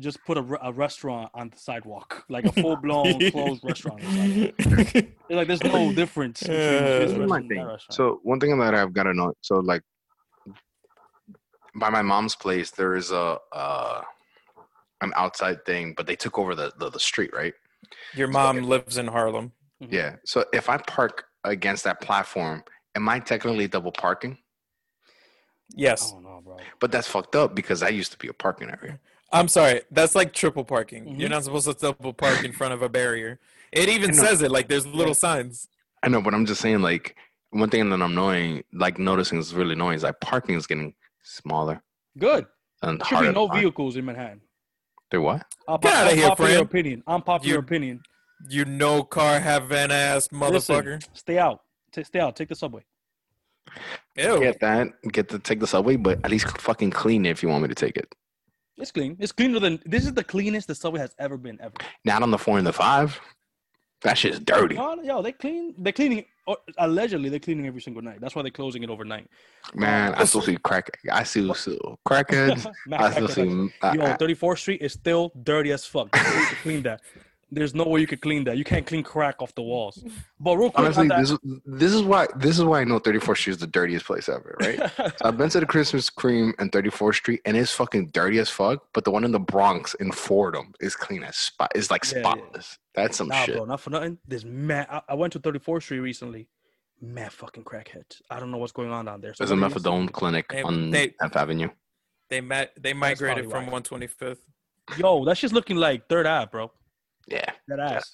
Just put a restaurant on the sidewalk, like a full-blown closed restaurant. Like there's no difference between this restaurant and that restaurant. So one thing that I've got to know, so like by my mom's place, there is an outside thing, but they took over the street, right? Your mom lives in Harlem. Mm-hmm. Yeah. So if I park against that platform, am I technically double parking? Yes. I don't know, bro. But that's fucked up because that used to be a parking area. I'm sorry. That's like triple parking. Mm-hmm. You're not supposed to double park in front of a barrier. It even says it. Like, there's little signs. I know, but I'm just saying, like, one thing that I'm noticing is really annoying is, like, parking is getting smaller. Good. And there should be no vehicles in Manhattan. Do what? Get out of here, friend. Unpopular opinion. You no-car-having-ass motherfucker. Listen, stay out. Stay out. Take the subway. Ew. Get that. Get to take the subway, but at least fucking clean it if you want me to take it. It's clean. It's cleaner than... This is the cleanest the subway has ever been, ever. Not on the 4 and the 5. That shit's dirty. Yo, they clean... They're cleaning... Allegedly, they're cleaning every single night. That's why they're closing it overnight. Man, I still see crack... I still see crackheads. I still see... 34th Street is still dirty as fuck. You need to clean that. There's no way you could clean that. You can't clean crack off the walls. But real quick... Honestly, this is why I know 34th Street is the dirtiest place ever, right? So I've been to the Christmas Cream and 34th Street, and it's fucking dirty as fuck, but the one in the Bronx in Fordham is clean as spot. It's like spotless. Yeah. That's some shit. Bro, not for nothing. There's mad... I went to 34th Street recently. Mad fucking crackheads. I don't know what's going on down there. So there's a methadone clinic on 10th Avenue. They migrated from 125th. Yo, that's just looking like 3rd Ave, bro. Yeah. That ass.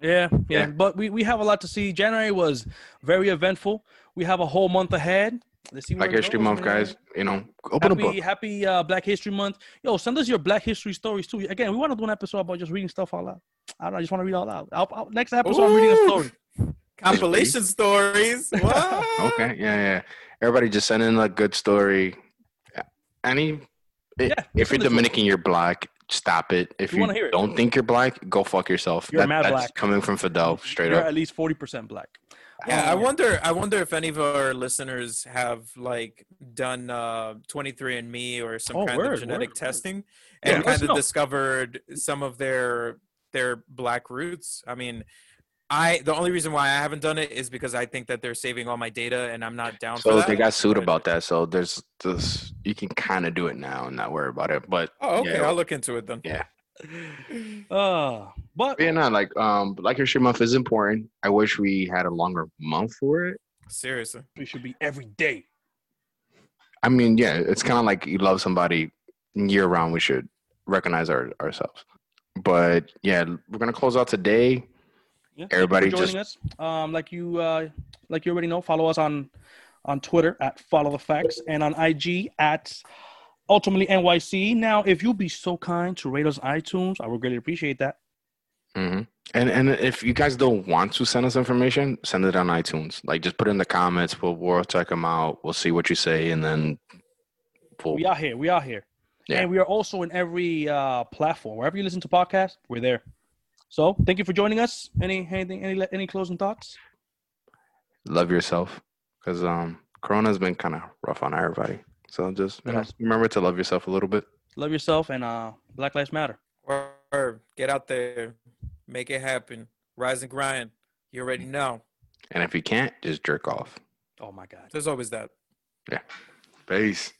Yeah. But we have a lot to see. January was very eventful. We have a whole month ahead. Let's see. Black History Month, guys. You know, open a book. Happy Black History Month. Yo, send us your Black History stories too. Again, we want to do an episode about just reading stuff out loud. I don't know. I just want to read out loud. Next episode, I'm reading a story. Compilation stories. What? Okay. Yeah. Everybody, just send in a good story. If you're Dominican, you're black. Stop it. If you don't think you're black, go fuck yourself. That's black. Coming from Fidel straight up. You're at least 40% black. Yeah, I wonder if any of our listeners have like done 23andMe or some kind of genetic testing and discovered some of their black roots. I mean, the only reason why I haven't done it is because I think that they're saving all my data and I'm not down for that. So they got sued about that. So there's this, you can kind of do it now and not worry about it. But I'll look into it then. Yeah. But yeah, no, Black History Month is important. I wish we had a longer month for it. Seriously, it should be every day. I mean, yeah, it's kind of like you love somebody year round. We should recognize ourselves. But yeah, we're gonna close out today. Yeah, everybody just us. Like you already know, follow us on Twitter at Follow the Facts and on IG at Ultimately NYC. Now, if you'll be so kind to rate us on iTunes, I would greatly appreciate that. Mm-hmm. And if you guys don't want to send us information, send it on iTunes. Like, just put it in the comments. We'll check them out. We'll see what you say, and then we are here. We are here. Yeah. And we are also in every platform. Wherever you listen to podcasts, we're there. So thank you for joining us. Any closing thoughts? Love yourself, because Corona's been kind of rough on everybody. So just remember to love yourself a little bit. Love yourself, and Black Lives Matter. Or get out there, make it happen, rise and grind. You already know. And if you can't, just jerk off. Oh my God. There's always that. Yeah. Peace.